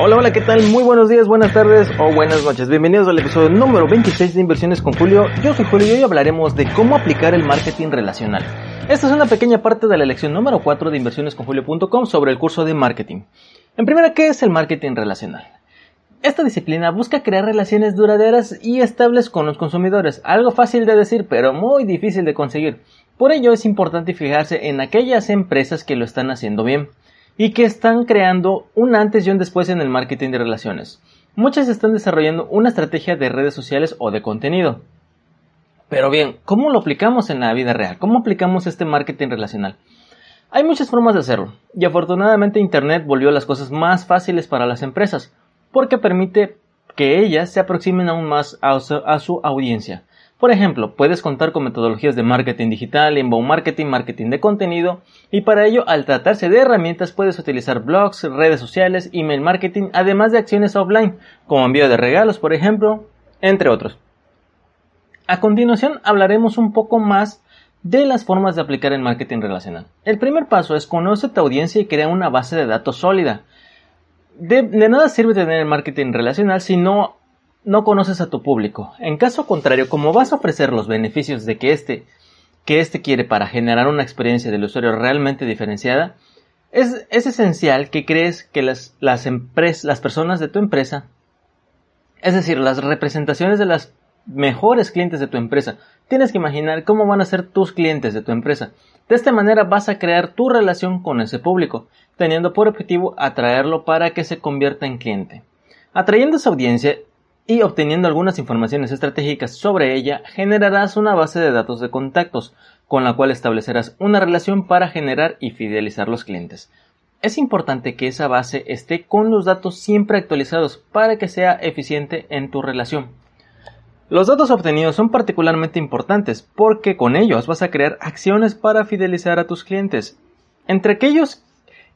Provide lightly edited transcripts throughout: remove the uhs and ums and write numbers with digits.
Hola, hola, ¿qué tal? Muy buenos días, buenas tardes o buenas noches. Bienvenidos al episodio número 26 de Inversiones con Julio. Yo soy Julio y hoy hablaremos de cómo aplicar el marketing relacional. Esta es una pequeña parte de la lección número 4 de inversionesconjulio.com sobre el curso de marketing. En primera, ¿qué es el marketing relacional? Esta disciplina busca crear relaciones duraderas y estables con los consumidores, algo fácil de decir pero muy difícil de conseguir. Por ello es importante fijarse en aquellas empresas que lo están haciendo bien y que están creando un antes y un después en el marketing de relaciones. Muchas están desarrollando una estrategia de redes sociales o de contenido. Pero bien, ¿cómo lo aplicamos en la vida real? ¿Cómo aplicamos este marketing relacional? Hay muchas formas de hacerlo, y afortunadamente Internet volvió las cosas más fáciles para las empresas, porque permite que ellas se aproximen aún más a su audiencia. Por ejemplo, puedes contar con metodologías de marketing digital, inbound marketing, marketing de contenido, y para ello, al tratarse de herramientas, puedes utilizar blogs, redes sociales, email marketing, además de acciones offline, como envío de regalos, por ejemplo, entre otros. A continuación, hablaremos un poco más de las formas de aplicar el marketing relacional. El primer paso es conocer tu audiencia y crear una base de datos sólida. De nada sirve tener el marketing relacional si no conoces a tu público. En caso contrario, como vas a ofrecer los beneficios de que este quiere para generar una experiencia del usuario realmente diferenciada, es esencial que crees que las personas de tu empresa, es decir, las representaciones de las mejores clientes de tu empresa, tienes que imaginar cómo van a ser tus clientes de tu empresa. De esta manera vas a crear tu relación con ese público, teniendo por objetivo atraerlo para que se convierta en cliente. Atrayendo esa audiencia y obteniendo algunas informaciones estratégicas sobre ella, generarás una base de datos de contactos, con la cual establecerás una relación para generar y fidelizar los clientes. Es importante que esa base esté con los datos siempre actualizados para que sea eficiente en tu relación. Los datos obtenidos son particularmente importantes porque con ellos vas a crear acciones para fidelizar a tus clientes. Entre aquellos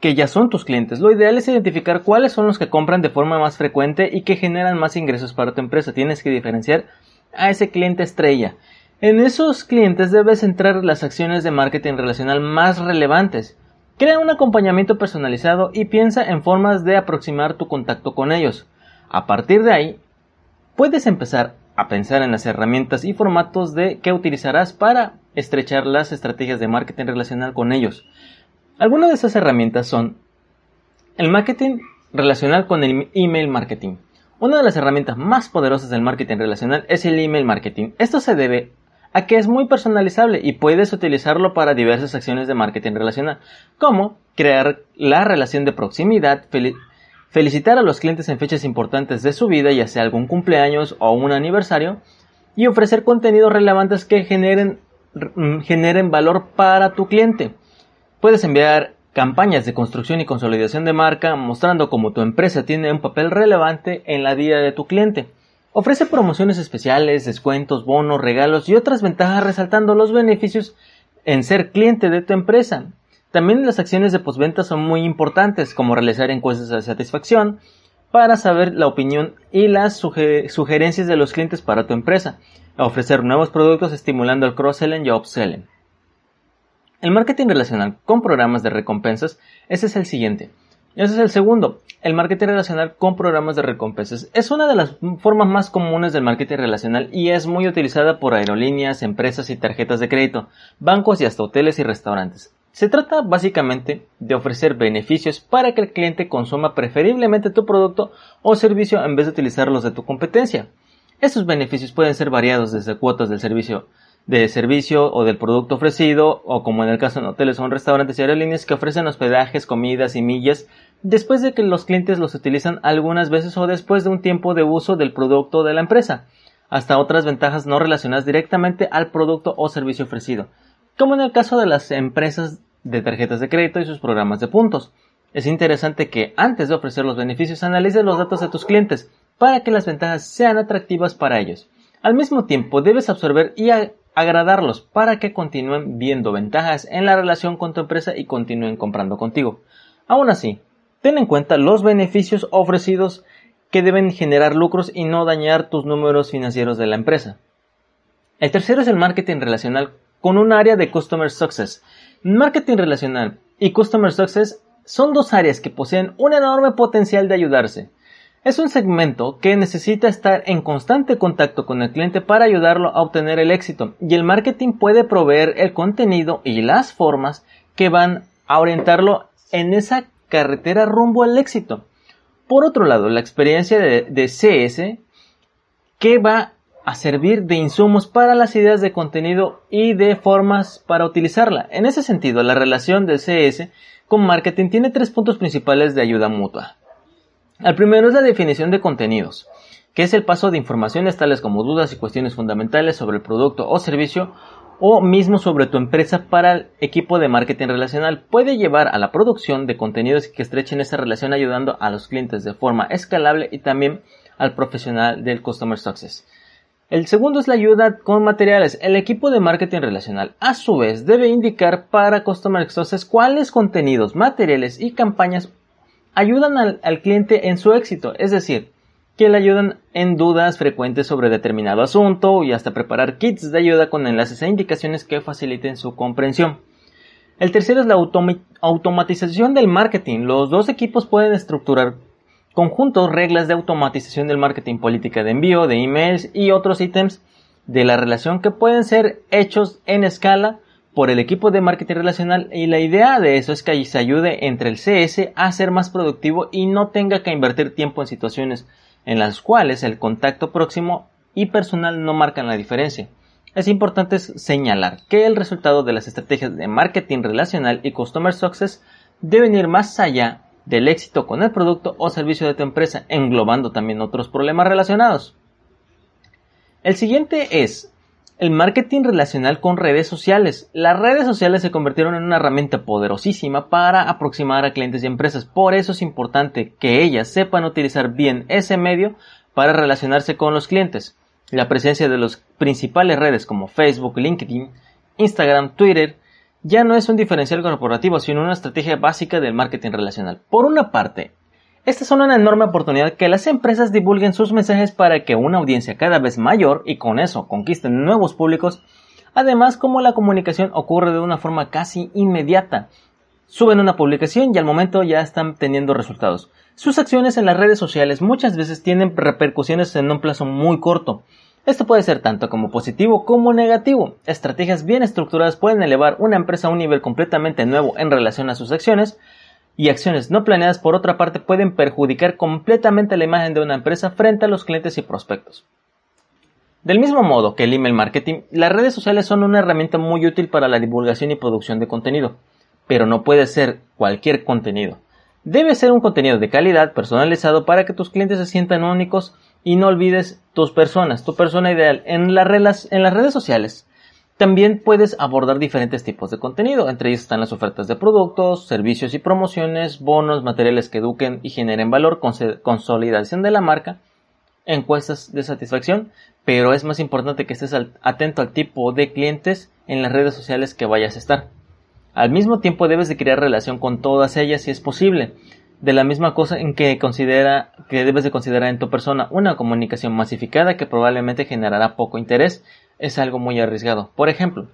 que ya son tus clientes, lo ideal es identificar cuáles son los que compran de forma más frecuente y que generan más ingresos para tu empresa. Tienes que diferenciar a ese cliente estrella. En esos clientes debes centrar las acciones de marketing relacional más relevantes. Crea un acompañamiento personalizado y piensa en formas de aproximar tu contacto con ellos. A partir de ahí, puedes empezar a pensar en las herramientas y formatos que utilizarás para estrechar las estrategias de marketing relacional con ellos. Algunas de esas herramientas son el marketing relacional con el email marketing. Una de las herramientas más poderosas del marketing relacional es el email marketing. Esto se debe a que es muy personalizable y puedes utilizarlo para diversas acciones de marketing relacional, como crear la relación de proximidad, felicitar a los clientes en fechas importantes de su vida, ya sea algún cumpleaños o un aniversario, y ofrecer contenidos relevantes que generen valor para tu cliente. Puedes enviar campañas de construcción y consolidación de marca mostrando cómo tu empresa tiene un papel relevante en la vida de tu cliente. Ofrece promociones especiales, descuentos, bonos, regalos y otras ventajas resaltando los beneficios en ser cliente de tu empresa. También las acciones de postventa son muy importantes, como realizar encuestas de satisfacción para saber la opinión y las sugerencias de los clientes para tu empresa. Ofrecer nuevos productos estimulando el cross-selling y upselling. El marketing relacional con programas de recompensas, ese es el siguiente. Ese es el segundo. El marketing relacional con programas de recompensas es una de las formas más comunes del marketing relacional y es muy utilizada por aerolíneas, empresas y tarjetas de crédito, bancos y hasta hoteles y restaurantes. Se trata básicamente de ofrecer beneficios para que el cliente consuma preferiblemente tu producto o servicio en vez de utilizar los de tu competencia. Esos beneficios pueden ser variados desde cuotas del servicio o del producto ofrecido, o como en el caso en hoteles o en restaurantes y aerolíneas que ofrecen hospedajes, comidas y millas después de que los clientes los utilizan algunas veces o después de un tiempo de uso del producto de la empresa, hasta otras ventajas no relacionadas directamente al producto o servicio ofrecido, como en el caso de las empresas de tarjetas de crédito y sus programas de puntos. Es interesante que antes de ofrecer los beneficios analices los datos de tus clientes para que las ventajas sean atractivas para ellos. Al mismo tiempo debes absorber y agradarlos para que continúen viendo ventajas en la relación con tu empresa y continúen comprando contigo. Aún así, ten en cuenta los beneficios ofrecidos que deben generar lucros y no dañar tus números financieros de la empresa. El tercero es el marketing relacional con un área de Customer Success. Marketing relacional y Customer Success son dos áreas que poseen un enorme potencial de ayudarse. Es un segmento que necesita estar en constante contacto con el cliente para ayudarlo a obtener el éxito, y el marketing puede proveer el contenido y las formas que van a orientarlo en esa carretera rumbo al éxito. Por otro lado, la experiencia de CS, que va a servir de insumos para las ideas de contenido y de formas para utilizarla. En ese sentido, la relación del CS con marketing tiene tres puntos principales de ayuda mutua. El primero es la definición de contenidos, que es el paso de informaciones tales como dudas y cuestiones fundamentales sobre el producto o servicio o mismo sobre tu empresa para el equipo de marketing relacional. Puede llevar a la producción de contenidos que estrechen esa relación ayudando a los clientes de forma escalable y también al profesional del Customer Success. El segundo es la ayuda con materiales. El equipo de marketing relacional a su vez debe indicar para Customer Success cuáles contenidos, materiales y campañas ayudan al cliente en su éxito, es decir, que le ayudan en dudas frecuentes sobre determinado asunto y hasta preparar kits de ayuda con enlaces e indicaciones que faciliten su comprensión. El tercero es la automatización del marketing. Los dos equipos pueden estructurar conjuntos reglas de automatización del marketing, política de envío, de emails y otros ítems de la relación que pueden ser hechos en escala por el equipo de marketing relacional, y la idea de eso es que se ayude entre el CS a ser más productivo y no tenga que invertir tiempo en situaciones en las cuales el contacto próximo y personal no marcan la diferencia. Es importante señalar que el resultado de las estrategias de marketing relacional y Customer Success deben ir más allá del éxito con el producto o servicio de tu empresa, englobando también otros problemas relacionados. El siguiente es el marketing relacional con redes sociales. Las redes sociales se convirtieron en una herramienta poderosísima para aproximar a clientes y empresas. Por eso es importante que ellas sepan utilizar bien ese medio para relacionarse con los clientes. La presencia de las principales redes como Facebook, LinkedIn, Instagram, Twitter, ya no es un diferencial corporativo, sino una estrategia básica del marketing relacional. Por una parte, esta es una enorme oportunidad que las empresas divulguen sus mensajes para que una audiencia cada vez mayor y con eso conquisten nuevos públicos. Además, como la comunicación ocurre de una forma casi inmediata, suben una publicación y al momento ya están teniendo resultados. Sus acciones en las redes sociales muchas veces tienen repercusiones en un plazo muy corto. Esto puede ser tanto como positivo como negativo. Estrategias bien estructuradas pueden elevar una empresa a un nivel completamente nuevo en relación a sus acciones. Y acciones no planeadas, por otra parte, pueden perjudicar completamente la imagen de una empresa frente a los clientes y prospectos. Del mismo modo que el email marketing, las redes sociales son una herramienta muy útil para la divulgación y producción de contenido, pero no puede ser cualquier contenido. Debe ser un contenido de calidad, personalizado, para que tus clientes se sientan únicos y no olvides tu persona ideal. En las redes sociales también puedes abordar diferentes tipos de contenido. Entre ellos están las ofertas de productos, servicios y promociones, bonos, materiales que eduquen y generen valor, consolidación de la marca, encuestas de satisfacción, pero es más importante que estés atento al tipo de clientes en las redes sociales que vayas a estar. Al mismo tiempo debes de crear relación con todas ellas si es posible. De la misma cosa en que debes de considerar en tu persona, una comunicación masificada que probablemente generará poco interés es algo muy arriesgado. Por ejemplo,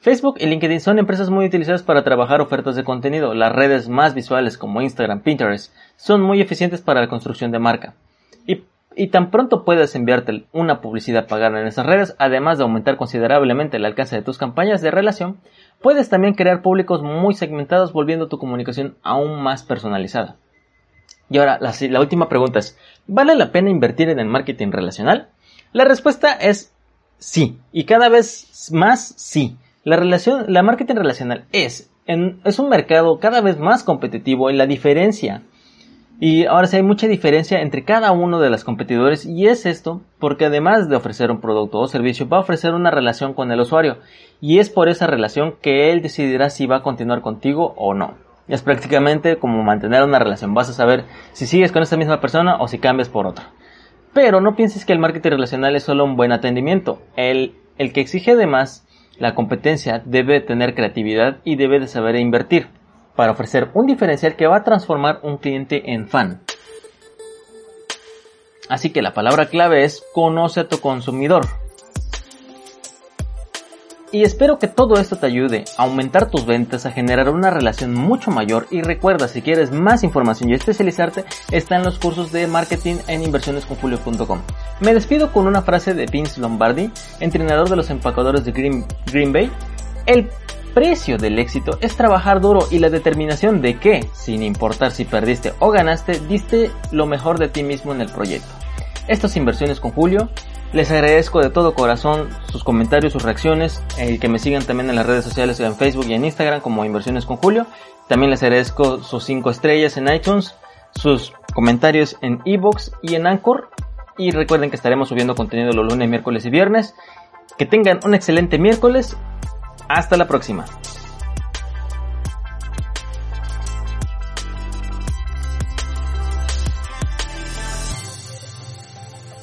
Facebook y LinkedIn son empresas muy utilizadas para trabajar ofertas de contenido. Las redes más visuales como Instagram, Pinterest, son muy eficientes para la construcción de marca. Y tan pronto puedas enviarte una publicidad pagada en esas redes, además de aumentar considerablemente el alcance de tus campañas de relación, puedes también crear públicos muy segmentados, volviendo tu comunicación aún más personalizada. Y ahora, la última pregunta es, ¿vale la pena invertir en el marketing relacional? La respuesta es sí, y cada vez más sí. La marketing relacional es un mercado cada vez más competitivo, y ahora sí hay mucha diferencia entre cada uno de los competidores, y es esto porque además de ofrecer un producto o servicio, va a ofrecer una relación con el usuario, y es por esa relación que él decidirá si va a continuar contigo o no. Es prácticamente como mantener una relación, vas a saber si sigues con esta misma persona o si cambias por otra. Pero no pienses que el marketing relacional es solo un buen atendimiento. El que exige además la competencia debe tener creatividad y debe de saber invertir para ofrecer un diferencial que va a transformar un cliente en fan. Así que la palabra clave es conoce a tu consumidor. Y espero que todo esto te ayude a aumentar tus ventas, a generar una relación mucho mayor. Y recuerda, si quieres más información y especializarte, están los cursos de marketing en inversionesconjulio.com. Me despido con una frase de Vince Lombardi, entrenador de los empacadores de Green Bay. El precio del éxito es trabajar duro y la determinación de que, sin importar si perdiste o ganaste, diste lo mejor de ti mismo en el proyecto. Estas Inversiones con Julio. Les agradezco de todo corazón sus comentarios, sus reacciones, que me sigan también en las redes sociales, en Facebook y en Instagram como Inversiones con Julio. También les agradezco sus 5 estrellas en iTunes, sus comentarios en iVoox y en Anchor. Y recuerden que estaremos subiendo contenido los lunes, miércoles y viernes. Que tengan un excelente miércoles. Hasta la próxima.